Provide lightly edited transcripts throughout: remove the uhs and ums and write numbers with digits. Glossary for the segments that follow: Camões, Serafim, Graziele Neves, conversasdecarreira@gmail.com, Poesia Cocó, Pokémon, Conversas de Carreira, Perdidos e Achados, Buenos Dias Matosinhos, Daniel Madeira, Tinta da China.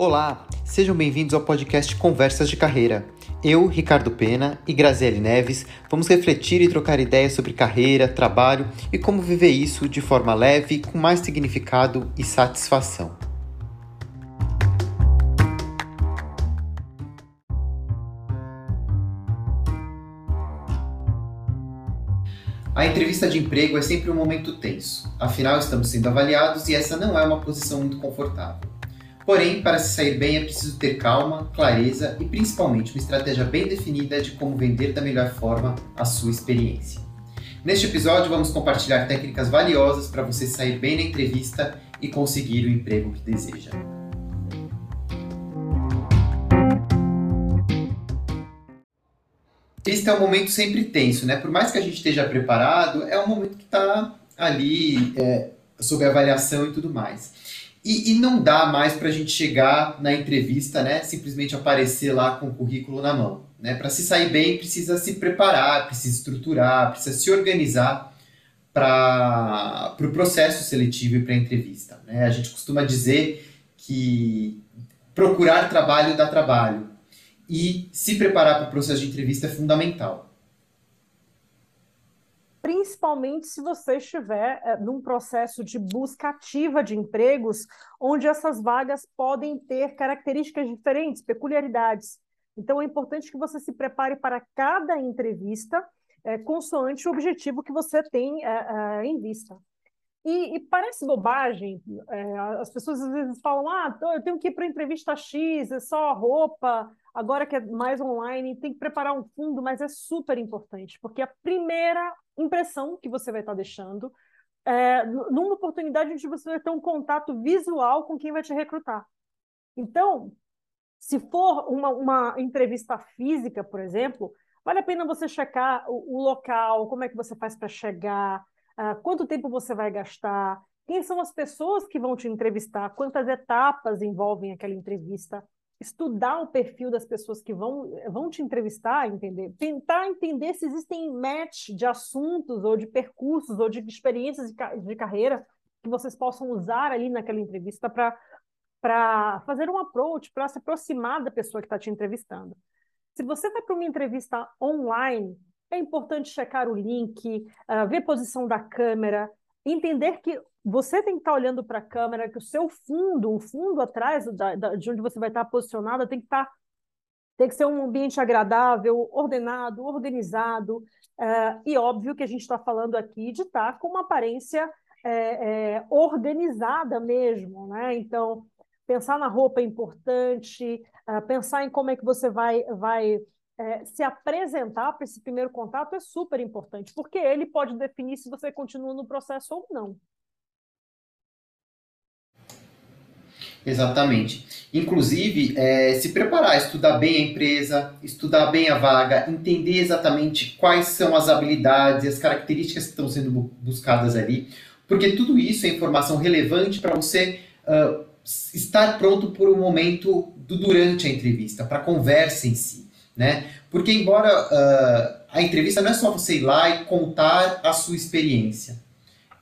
Olá, sejam bem-vindos ao podcast Conversas de Carreira. Eu, Ricardo Penna e Graziele Neves vamos refletir e trocar ideias sobre carreira, trabalho e como viver isso de forma leve, com mais significado e satisfação. A entrevista de emprego é sempre um momento tenso, afinal estamos sendo avaliados e essa não é uma posição muito confortável. Porém, para se sair bem é preciso ter calma, clareza e principalmente uma estratégia bem definida de como vender da melhor forma a sua experiência. Neste episódio vamos compartilhar técnicas valiosas para você sair bem na entrevista e conseguir o emprego que deseja. Este é um momento sempre tenso, né? Por mais que a gente esteja preparado, é um momento que está ali sob avaliação e tudo mais. E não dá mais para a gente chegar na entrevista, né? Simplesmente aparecer lá com o currículo na mão, né? Para se sair bem, precisa se preparar, precisa estruturar, precisa se organizar para o processo seletivo e para a entrevista, né? A gente costuma dizer que procurar trabalho dá trabalho. E se preparar para o processo de entrevista é fundamental. Principalmente se você estiver num processo de busca ativa de empregos, onde essas vagas podem ter características diferentes, peculiaridades. Então é importante que você se prepare para cada entrevista, consoante o objetivo que você tem em vista. E parece bobagem, as pessoas às vezes falam, eu tenho que ir para a entrevista X, é só roupa... Agora que é mais online, tem que preparar um fundo, mas é super importante, porque a primeira impressão que você vai estar deixando é numa oportunidade onde você vai ter um contato visual com quem vai te recrutar. Então, se for uma entrevista física, por exemplo, vale a pena você checar o local, como é que você faz para chegar, quanto tempo você vai gastar, quem são as pessoas que vão te entrevistar, quantas etapas envolvem aquela entrevista. Estudar o perfil das pessoas que vão te entrevistar, entender, tentar entender se existem match de assuntos ou de percursos ou de experiências de carreira que vocês possam usar ali naquela entrevista para fazer um approach, para se aproximar da pessoa que está te entrevistando. Se você vai para uma entrevista online, é importante checar o link, ver a posição da câmera, entender que você tem que estar olhando para a câmera, que o fundo atrás de onde você vai estar posicionado tem que ser um ambiente agradável, ordenado, organizado, e óbvio que a gente está falando aqui de estar com uma aparência organizada mesmo, né? Então, pensar na roupa é importante, pensar em como é que você vai se apresentar para esse primeiro contato é super importante, porque ele pode definir se você continua no processo ou não. Exatamente. Inclusive, se preparar, estudar bem a empresa, estudar bem a vaga, entender exatamente quais são as habilidades e as características que estão sendo buscadas ali, porque tudo isso é informação relevante para você estar pronto por um momento durante a entrevista, para a conversa em si, né? Porque embora a entrevista não é só você ir lá e contar a sua experiência,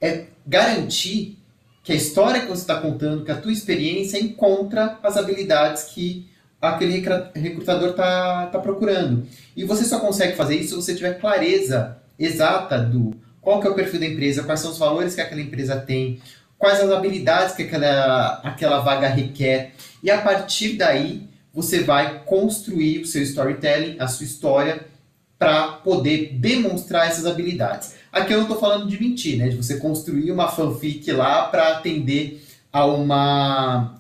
é garantir que a história que você está contando, que a tua experiência encontra as habilidades que aquele recrutador está procurando. E você só consegue fazer isso se você tiver clareza exata do qual que é o perfil da empresa, quais são os valores que aquela empresa tem, quais as habilidades que aquela vaga requer. E a partir daí, você vai construir o seu storytelling, a sua história, para poder demonstrar essas habilidades. Aqui eu não estou falando de mentir, né? De você construir uma fanfic lá para atender a uma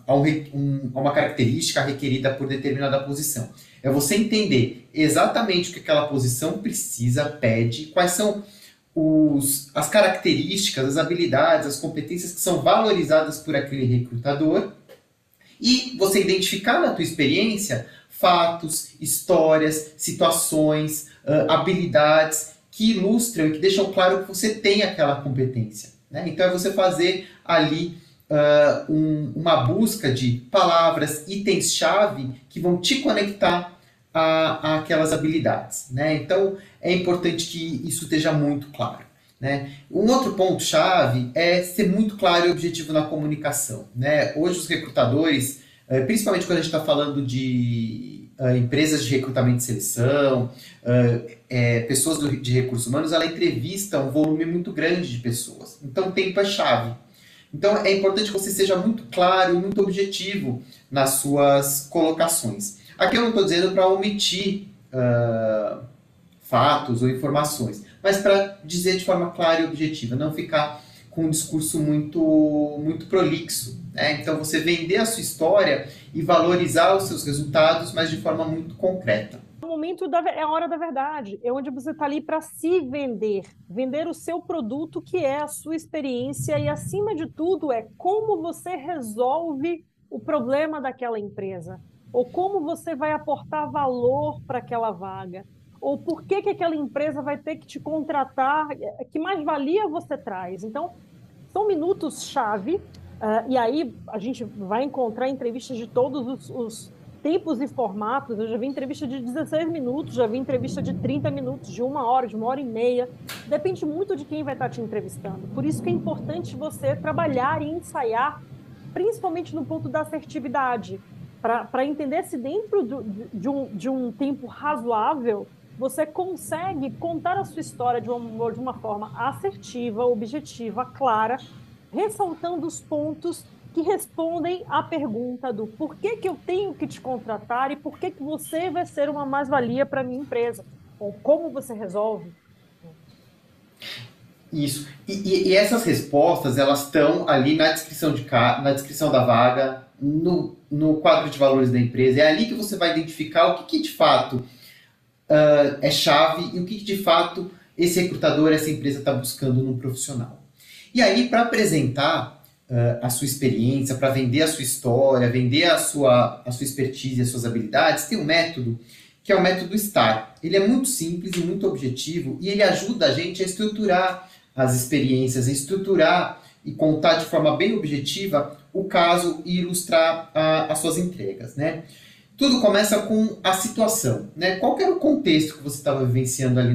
característica requerida por determinada posição. É você entender exatamente o que aquela posição precisa, pede, quais são as características, as habilidades, as competências que são valorizadas por aquele recrutador e você identificar na tua experiência fatos, histórias, situações, habilidades que ilustram e que deixam claro que você tem aquela competência, né? Então é você fazer ali uma busca de palavras, itens-chave que vão te conectar a aquelas habilidades, né? Então é importante que isso esteja muito claro, né? Um outro ponto-chave é ser muito claro e objetivo na comunicação, né? Hoje os recrutadores principalmente quando a gente está falando de empresas de recrutamento e seleção, pessoas de recursos humanos, ela entrevista um volume muito grande de pessoas. Então, tempo é chave. Então, é importante que você seja muito claro, muito objetivo nas suas colocações. Aqui eu não estou dizendo para omitir fatos ou informações, mas para dizer de forma clara e objetiva, não ficar com um discurso muito prolixo, né? Então, você vender a sua história e valorizar os seus resultados, mas de forma muito concreta. É a hora da verdade, é onde você está ali para se vender, vender o seu produto, que é a sua experiência, e acima de tudo é como você resolve o problema daquela empresa, ou como você vai aportar valor para aquela vaga, ou por que que aquela empresa vai ter que te contratar, que mais-valia você traz. Então, são minutos-chave, e aí a gente vai encontrar entrevistas de todos os tempos e formatos. Eu já vi entrevista de 16 minutos, já vi entrevista de 30 minutos, de 1 hora, de 1h30. Depende muito de quem vai estar te entrevistando. Por isso que é importante você trabalhar e ensaiar, principalmente no ponto da assertividade, para entender se dentro de um tempo razoável você consegue contar a sua história de uma forma assertiva, objetiva, clara, ressaltando os pontos que respondem à pergunta do por que que eu tenho que te contratar e por que que você vai ser uma mais-valia para a minha empresa, ou como você resolve. Isso. E essas respostas, elas estão ali na descrição, na descrição da vaga, no quadro de valores da empresa. É ali que você vai identificar o que de fato é chave e o que de fato esse recrutador, essa empresa está buscando num profissional. E aí, para apresentar a sua experiência, para vender a sua história, vender a sua expertise, as suas habilidades, tem um método que é o método STAR. Ele é muito simples e muito objetivo, e ele ajuda a gente a estruturar as experiências, a estruturar e contar de forma bem objetiva o caso e ilustrar as suas entregas, né? Tudo começa com a situação, né? Qual era o contexto que você estava vivenciando ali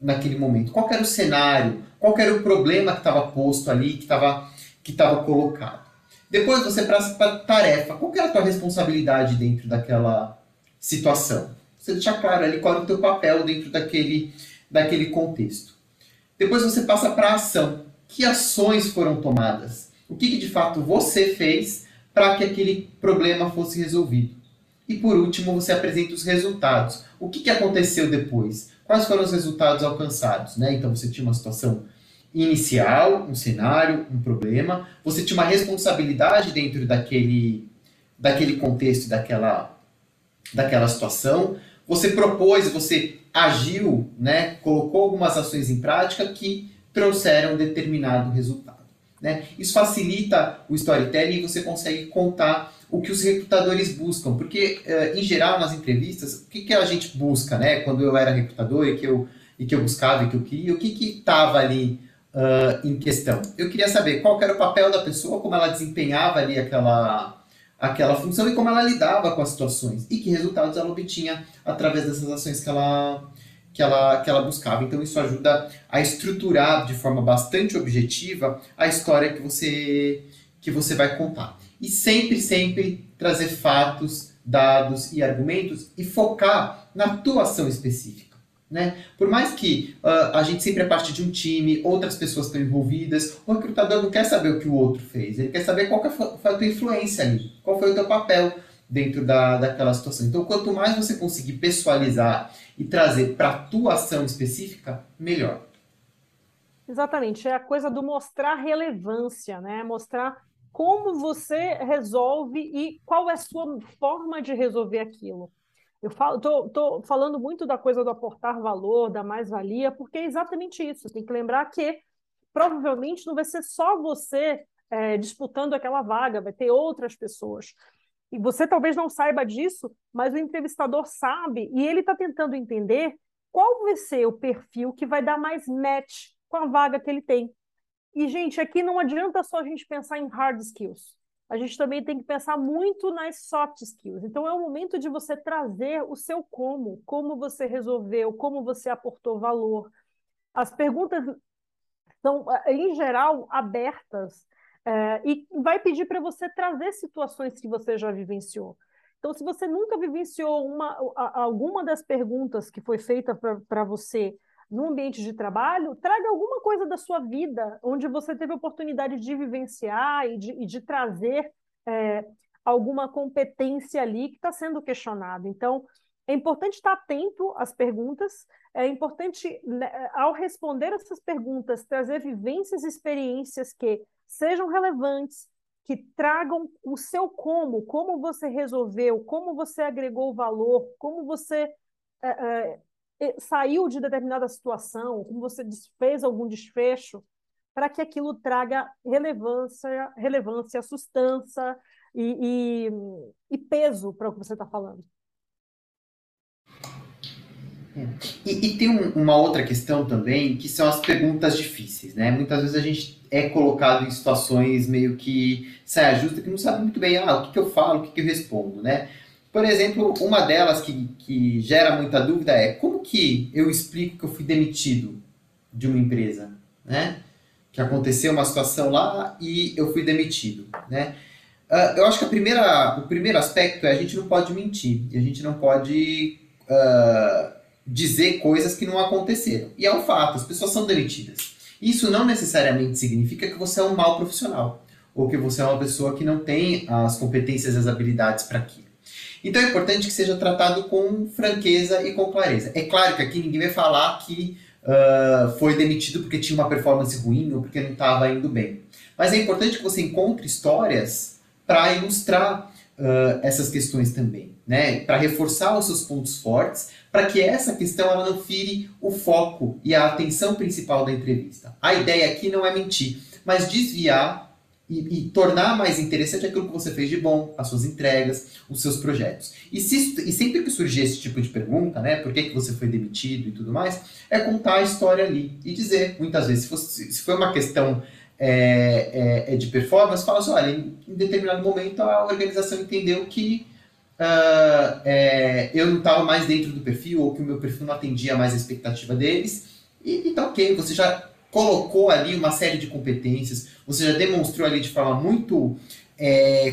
naquele momento? Qual era o cenário? Qual era o problema que estava posto ali, que estava colocado. Depois você passa para a tarefa. Qual que era a tua responsabilidade dentro daquela situação? Você deixa claro ali qual era o teu papel dentro daquele contexto. Depois você passa para a ação. Que ações foram tomadas? O que de fato você fez para que aquele problema fosse resolvido? E por último, você apresenta os resultados. O que aconteceu depois? Quais foram os resultados alcançados, né? Então, você tinha uma situação inicial, um cenário, um problema, você tinha uma responsabilidade dentro daquele contexto, daquela situação, você propôs, você agiu, né? Colocou algumas ações em prática que trouxeram um determinado resultado, né? Isso facilita o storytelling e você consegue contar o que os recrutadores buscam, porque, em geral, nas entrevistas, o que a gente busca, né? Quando eu era recrutador e que eu buscava e que eu queria, o que estava ali em questão? Eu queria saber qual era o papel da pessoa, como ela desempenhava ali aquela função e como ela lidava com as situações e que resultados ela obtinha através dessas ações que ela buscava. Então, isso ajuda a estruturar de forma bastante objetiva a história que você vai contar. E sempre trazer fatos, dados e argumentos e focar na tua ação específica, né? Por mais que a gente sempre é parte de um time, outras pessoas estão envolvidas, o recrutador não quer saber o que o outro fez, ele quer saber qual que foi a tua influência ali, qual foi o teu papel dentro daquela situação. Então, quanto mais você conseguir pessoalizar e trazer para a tua ação específica, melhor. Exatamente, é a coisa do mostrar relevância, né? Mostrar como você resolve e qual é a sua forma de resolver aquilo. Eu estou falando muito da coisa do aportar valor, da mais-valia, porque é exatamente isso. Você tem que lembrar que provavelmente não vai ser só você disputando aquela vaga, vai ter outras pessoas. E você talvez não saiba disso, mas o entrevistador sabe e ele está tentando entender qual vai ser o perfil que vai dar mais match com a vaga que ele tem. E, gente, aqui não adianta só a gente pensar em hard skills. A gente também tem que pensar muito nas soft skills. Então, é o momento de você trazer o seu como você resolveu, como você aportou valor. As perguntas são, em geral, abertas E vai pedir para você trazer situações que você já vivenciou. Então, se você nunca vivenciou alguma das perguntas que foi feita para você no ambiente de trabalho, traga alguma coisa da sua vida, onde você teve a oportunidade de vivenciar e de trazer alguma competência ali que está sendo questionada. Então, é importante estar atento às perguntas, é importante, ao responder essas perguntas, trazer vivências e experiências que sejam relevantes, que tragam o seu como você resolveu, como você agregou valor, como você saiu de determinada situação, como você fez algum desfecho, para que aquilo traga relevância, sustância e peso para o que você está falando. E tem uma outra questão também, que são as perguntas difíceis, né? Muitas vezes a gente é colocado em situações meio que saia justa, que não sabe muito bem o que eu falo, o que eu respondo, né? Por exemplo, uma delas que gera muita dúvida é: como que eu explico que eu fui demitido de uma empresa, né? Que aconteceu uma situação lá e eu fui demitido, né? Eu acho que o primeiro aspecto é: a gente não pode mentir, e a gente não pode dizer coisas que não aconteceram. E é um fato, as pessoas são demitidas. Isso não necessariamente significa que você é um mau profissional, ou que você é uma pessoa que não tem as competências e as habilidades para aquilo. Então é importante que seja tratado com franqueza e com clareza. É claro que aqui ninguém vai falar que foi demitido porque tinha uma performance ruim ou porque não estava indo bem. Mas é importante que você encontre histórias para ilustrar essas questões também, né? Para reforçar os seus pontos fortes, para que essa questão ela não fire o foco e a atenção principal da entrevista. A ideia aqui não é mentir, mas desviar e tornar mais interessante aquilo que você fez de bom, as suas entregas, os seus projetos. E sempre que surgir esse tipo de pergunta, né, por que você foi demitido e tudo mais, é contar a história ali e dizer, muitas vezes, se foi uma questão de performance, fala assim: olha, em determinado momento a organização entendeu que eu não estava mais dentro do perfil, ou que o meu perfil não atendia mais a expectativa deles, e tá ok, você já colocou ali uma série de competências, você já demonstrou ali de forma muito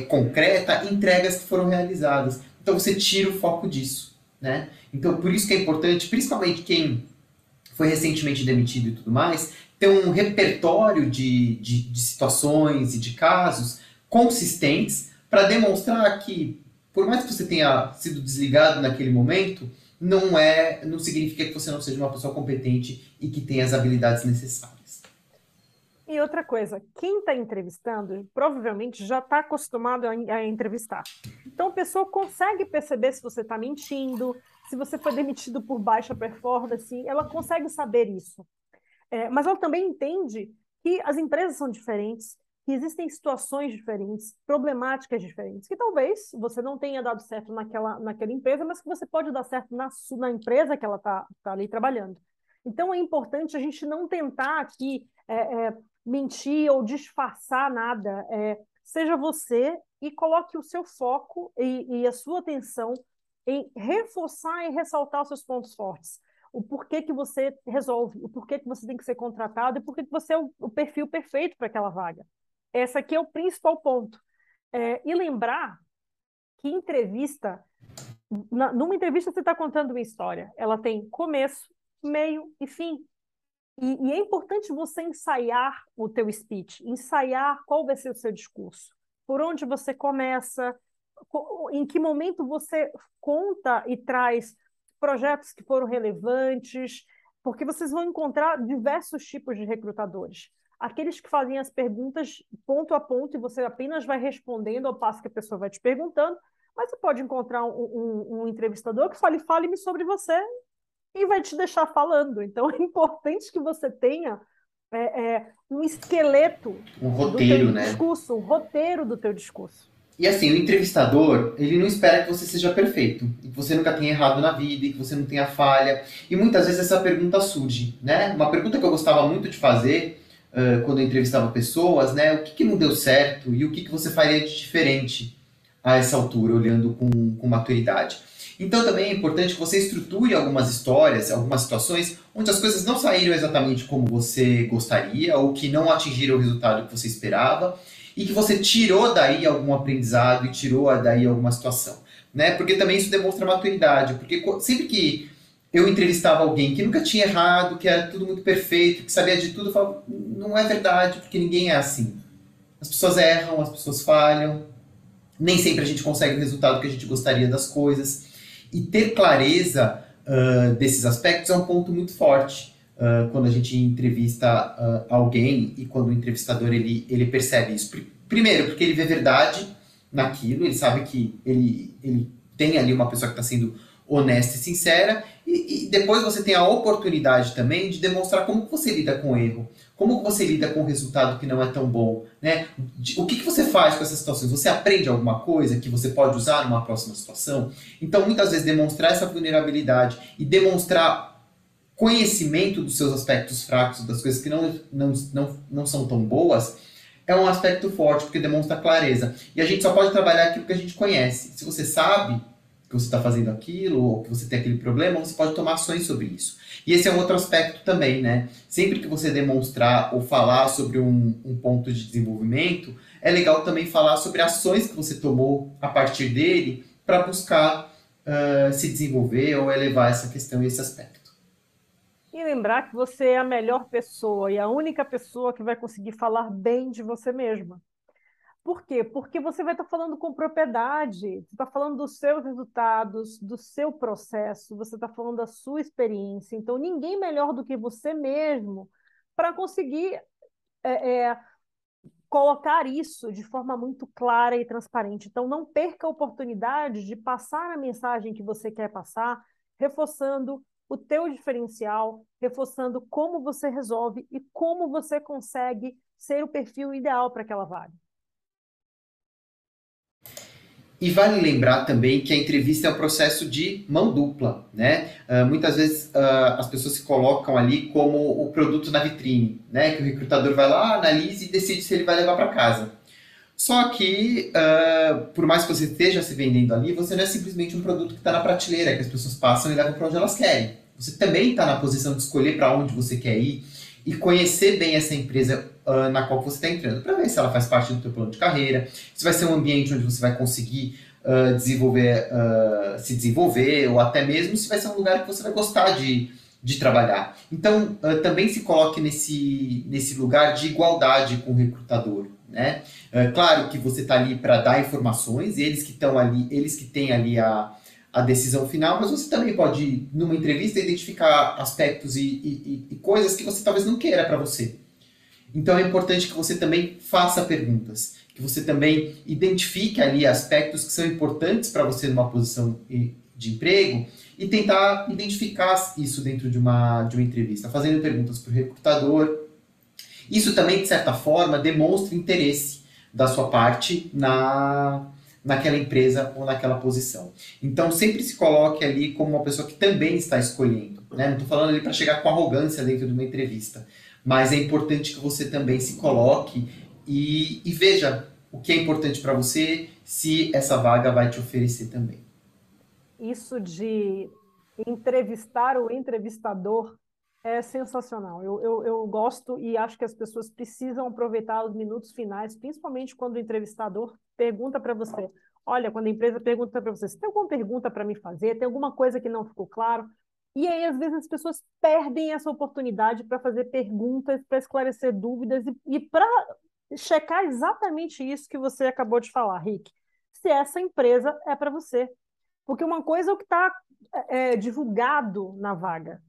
concreta entregas que foram realizadas, então você tira o foco disso, né? Então por isso que é importante, principalmente quem foi recentemente demitido e tudo mais, ter um repertório de situações e de casos consistentes para demonstrar que, por mais que você tenha sido desligado naquele momento, não significa que você não seja uma pessoa competente e que tenha as habilidades necessárias. E outra coisa, quem está entrevistando provavelmente já está acostumado a entrevistar. Então a pessoa consegue perceber se você está mentindo, se você foi demitido por baixa performance, ela consegue saber isso. Mas ela também entende que as empresas são diferentes, que existem situações diferentes, problemáticas diferentes, que talvez você não tenha dado certo naquela empresa, mas que você pode dar certo na empresa que ela está ali trabalhando. Então é importante a gente não tentar aqui mentir ou disfarçar nada. Seja você e coloque o seu foco e a sua atenção em reforçar e ressaltar os seus pontos fortes. O porquê que você resolve, o porquê que você tem que ser contratado e porquê que você é o perfil perfeito para aquela vaga. Esse aqui é o principal ponto. E lembrar que numa entrevista você está contando uma história. Ela tem começo, meio e fim. E é importante você ensaiar o teu speech, ensaiar qual vai ser o seu discurso, por onde você começa, em que momento você conta e traz projetos que foram relevantes, porque vocês vão encontrar diversos tipos de recrutadores. Aqueles que fazem as perguntas ponto a ponto e você apenas vai respondendo ao passo que a pessoa vai te perguntando, mas você pode encontrar um entrevistador que fale-me sobre você e vai te deixar falando. Então é importante que você tenha um esqueleto, um roteiro, do teu discurso, né? Um roteiro do teu discurso. E assim, o entrevistador, ele não espera que você seja perfeito, que você nunca tenha errado na vida, que você não tenha falha. E muitas vezes essa pergunta surge, né? Uma pergunta que eu gostava muito de fazer quando eu entrevistava pessoas, né? O que não deu certo e o que você faria de diferente a essa altura, olhando com maturidade. Então também é importante que você estruture algumas histórias, algumas situações onde as coisas não saíram exatamente como você gostaria ou que não atingiram o resultado que você esperava. e que você tirou daí algum aprendizado e tirou daí alguma situação, né? Porque também isso demonstra maturidade, porque sempre que eu entrevistava alguém que nunca tinha errado, que era tudo muito perfeito, que sabia de tudo, eu falava, não é verdade, porque ninguém é assim. As pessoas erram, as pessoas falham, nem sempre a gente consegue o resultado que a gente gostaria das coisas. E ter clareza desses aspectos é um ponto muito forte quando a gente entrevista alguém e quando o entrevistador ele percebe isso. Primeiro, porque ele vê verdade naquilo, ele sabe que ele tem ali uma pessoa que está sendo honesta e sincera, e depois você tem a oportunidade também de demonstrar como você lida com o erro, como você lida com o resultado que não é tão bom, né? O que você faz com essas situações? Você aprende alguma coisa que você pode usar numa próxima situação? Então, muitas vezes, demonstrar essa vulnerabilidade e demonstrar conhecimento dos seus aspectos fracos, das coisas que não são tão boas, é um aspecto forte, porque demonstra clareza. E a gente só pode trabalhar aquilo que a gente conhece. Se você sabe que você está fazendo aquilo, ou que você tem aquele problema, você pode tomar ações sobre isso. E esse é um outro aspecto também, né? Sempre que você demonstrar ou falar sobre um ponto de desenvolvimento, é legal também falar sobre ações que você tomou a partir dele para buscar se desenvolver ou elevar essa questão e esse aspecto. E lembrar que você é a melhor pessoa e a única pessoa que vai conseguir falar bem de você mesma. Por quê? Porque você vai estar falando com propriedade, você está falando dos seus resultados, do seu processo, você está falando da sua experiência. Então, ninguém melhor do que você mesmo para conseguir colocar isso de forma muito clara e transparente. Então, não perca a oportunidade de passar a mensagem que você quer passar, reforçando o teu diferencial, reforçando como você resolve e como você consegue ser o perfil ideal para aquela vaga. E vale lembrar também que a entrevista é um processo de mão dupla, né? Muitas vezes as pessoas se colocam ali como o produto na vitrine, né? Que o recrutador vai lá, analisa e decide se ele vai levar para casa. Só que, por mais que você esteja se vendendo ali, você não é simplesmente um produto que está na prateleira, que as pessoas passam e levam para onde elas querem. Você também está na posição de escolher para onde você quer ir e conhecer bem essa empresa na qual você está entrando, para ver se ela faz parte do teu plano de carreira, se vai ser um ambiente onde você vai conseguir se desenvolver, ou até mesmo se vai ser um lugar que você vai gostar de trabalhar. Então, também se coloque nesse lugar de igualdade com o recrutador, né? Claro que você está ali para dar informações, eles que estão ali, eles que têm ali a decisão final, mas você também pode, numa entrevista, identificar aspectos e coisas que você talvez não queira para você. Então é importante que você também faça perguntas, que você também identifique ali aspectos que são importantes para você numa posição de emprego e tentar identificar isso dentro de uma entrevista, fazendo perguntas para o recrutador. Isso também, de certa forma, demonstra interesse da sua parte naquela empresa ou naquela posição. Então sempre se coloque ali como uma pessoa que também está escolhendo, né? Não estou falando ali para chegar com arrogância dentro de uma entrevista, mas é importante que você também se coloque e veja o que é importante para você, se essa vaga vai te oferecer também. Isso de entrevistar o entrevistador é sensacional. Eu gosto e acho que as pessoas precisam aproveitar os minutos finais, principalmente quando o entrevistador pergunta para você. Olha, quando a empresa pergunta para você, se tem alguma pergunta para me fazer, tem alguma coisa que não ficou claro? E aí, às vezes, as pessoas perdem essa oportunidade para fazer perguntas, para esclarecer dúvidas e para checar exatamente isso que você acabou de falar, Rick. Se essa empresa é para você. Porque uma coisa é o que está divulgado na vaga.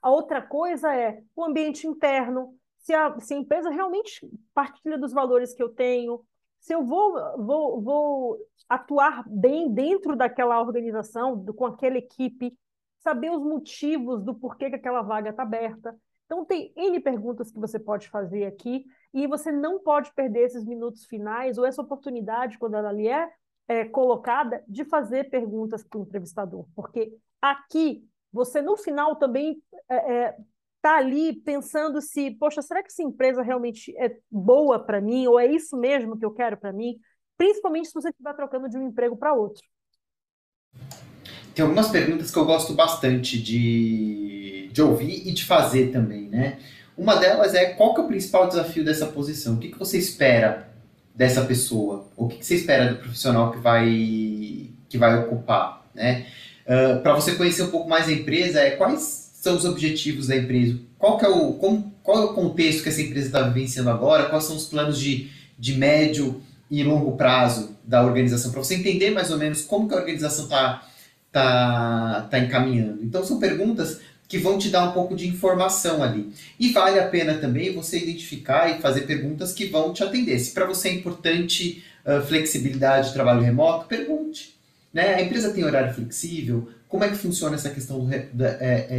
A outra coisa é o ambiente interno. Se a empresa realmente partilha dos valores que eu tenho, se eu vou atuar bem dentro daquela organização, com aquela equipe, saber os motivos do porquê que aquela vaga está aberta. Então, tem N perguntas que você pode fazer aqui e você não pode perder esses minutos finais ou essa oportunidade, quando ela lhe é colocada, de fazer perguntas para o entrevistador. Porque aqui, você no final também está ali pensando se, poxa, será que essa empresa realmente é boa para mim ou é isso mesmo que eu quero para mim? Principalmente se você estiver trocando de um emprego para outro. Tem algumas perguntas que eu gosto bastante de ouvir e de fazer também, né? Uma delas é: qual que é o principal desafio dessa posição? O que você espera dessa pessoa? O que você espera do profissional que vai ocupar, né? Para você conhecer um pouco mais a empresa, quais são os objetivos da empresa? Qual é o contexto que essa empresa está vivenciando agora? Quais são os planos de médio e longo prazo da organização? Para você entender mais ou menos como que a organização está encaminhando. Então, são perguntas que vão te dar um pouco de informação ali. E vale a pena também você identificar e fazer perguntas que vão te atender. Se para você é importante flexibilidade de trabalho remoto, pergunte, né? A empresa tem horário flexível? Como é que funciona essa questão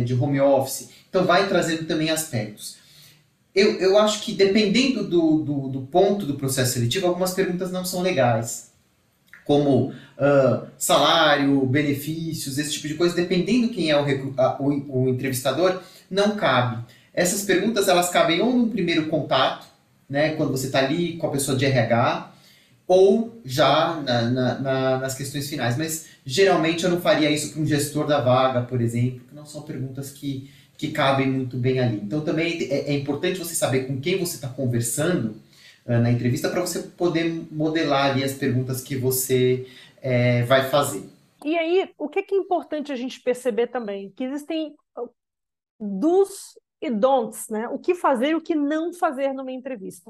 de home office? Então, vai trazendo também aspectos. Eu acho que, dependendo do ponto do processo seletivo, algumas perguntas não são legais, como salário, benefícios, esse tipo de coisa. Dependendo quem é o entrevistador, não cabe. Essas perguntas, elas cabem ou num primeiro contato, né, quando você está ali com a pessoa de RH, ou já nas questões finais. Mas, geralmente, eu não faria isso para um gestor da vaga, por exemplo, que não são perguntas que cabem muito bem ali. Então, também é importante você saber com quem você está conversando na entrevista, para você poder modelar ali as perguntas que você vai fazer. E aí, o que é importante a gente perceber também? Que existem do's e don'ts, né? O que fazer e o que não fazer numa entrevista.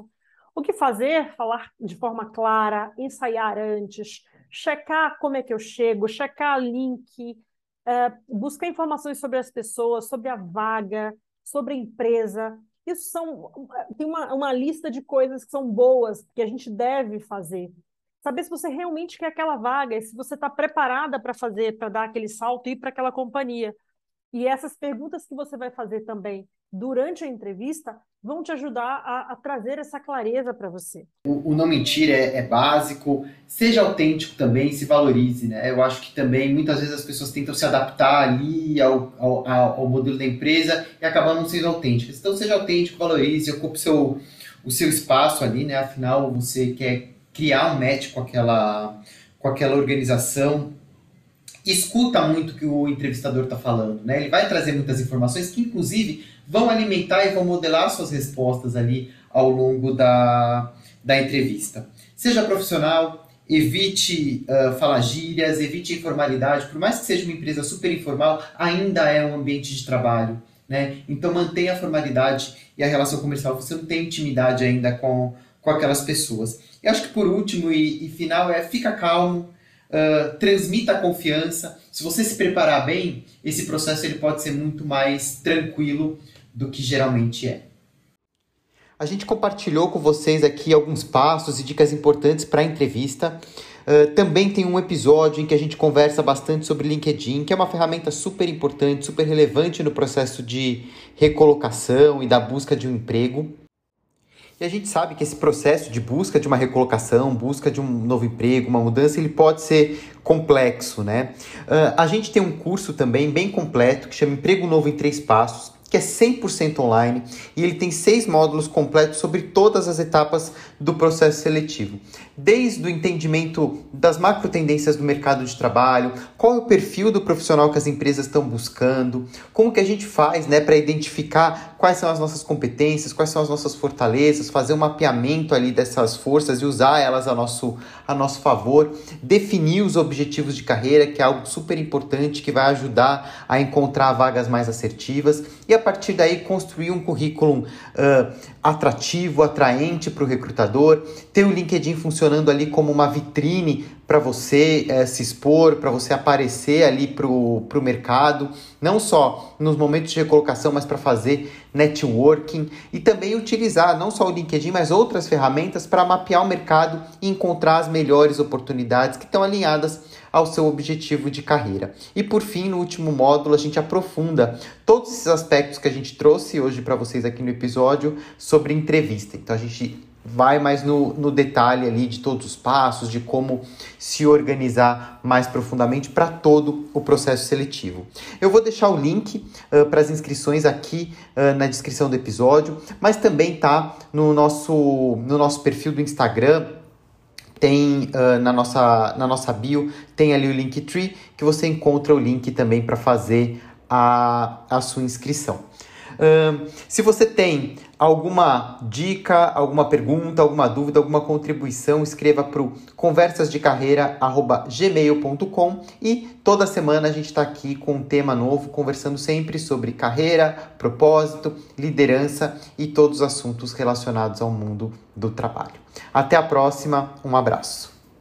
O que fazer? Falar de forma clara, ensaiar antes, checar como é que eu chego, checar link, buscar informações sobre as pessoas, sobre a vaga, sobre a empresa. Isso tem uma lista de coisas que são boas, que a gente deve fazer. Saber se você realmente quer aquela vaga, e se você está preparada para fazer, para dar aquele salto e ir para aquela companhia. E essas perguntas que você vai fazer também durante a entrevista vão te ajudar a trazer essa clareza para você. O não mentir é básico. Seja autêntico também, se valorize, né? Eu acho que também muitas vezes as pessoas tentam se adaptar ali ao modelo da empresa e acabam não sendo autênticas. Então, seja autêntico, valorize, ocupe o seu espaço ali, né? Afinal, você quer criar um match com aquela organização. Escuta muito o que o entrevistador está falando, né? Ele vai trazer muitas informações que, inclusive, vão alimentar e vão modelar suas respostas ali ao longo da entrevista. Seja profissional, evite falar gírias, evite informalidade. Por mais que seja uma empresa super informal, ainda é um ambiente de trabalho, né? Então, mantenha a formalidade e a relação comercial. Você não tem intimidade ainda com aquelas pessoas. E acho que, por último e final, fica calmo. Transmita a confiança. Se você se preparar bem, esse processo ele pode ser muito mais tranquilo do que geralmente é. A gente compartilhou com vocês aqui alguns passos e dicas importantes para a entrevista. Também tem um episódio em que a gente conversa bastante sobre LinkedIn, que é uma ferramenta super importante, super relevante no processo de recolocação e da busca de um emprego. E a gente sabe que esse processo de busca de uma recolocação, busca de um novo emprego, uma mudança, ele pode ser complexo, né? A gente tem um curso também bem completo que chama Emprego Novo em 3 Passos, que é 100% online, e ele tem 6 módulos completos sobre todas as etapas do processo seletivo. Desde o entendimento das macro tendências do mercado de trabalho, qual é o perfil do profissional que as empresas estão buscando, como que a gente faz, né, para identificar quais são as nossas competências, quais são as nossas fortalezas, fazer um mapeamento ali dessas forças e usar elas a nosso favor, definir os objetivos de carreira, que é algo super importante que vai ajudar a encontrar vagas mais assertivas, e a partir daí construir um currículo atrativo, atraente para o recrutador, ter o LinkedIn funcionando ali como uma vitrine para você se expor, para você aparecer ali para o mercado, não só nos momentos de recolocação, mas para fazer networking, e também utilizar não só o LinkedIn, mas outras ferramentas para mapear o mercado e encontrar as melhores oportunidades que estão alinhadas ao seu objetivo de carreira. E por fim, no último módulo, a gente aprofunda todos esses aspectos que a gente trouxe hoje para vocês aqui no episódio sobre entrevista. Então a gente vai mais no detalhe ali de todos os passos, de como se organizar mais profundamente para todo o processo seletivo. Eu vou deixar o link para as inscrições aqui na descrição do episódio, mas também tá no nosso perfil do Instagram. Tem na nossa bio, tem ali o Linktree, que você encontra o link também para fazer a sua inscrição. Se você tem alguma dica, alguma pergunta, alguma dúvida, alguma contribuição, escreva para o conversasdecarreira@gmail.com e toda semana a gente está aqui com um tema novo, conversando sempre sobre carreira, propósito, liderança e todos os assuntos relacionados ao mundo do trabalho. Até a próxima, um abraço!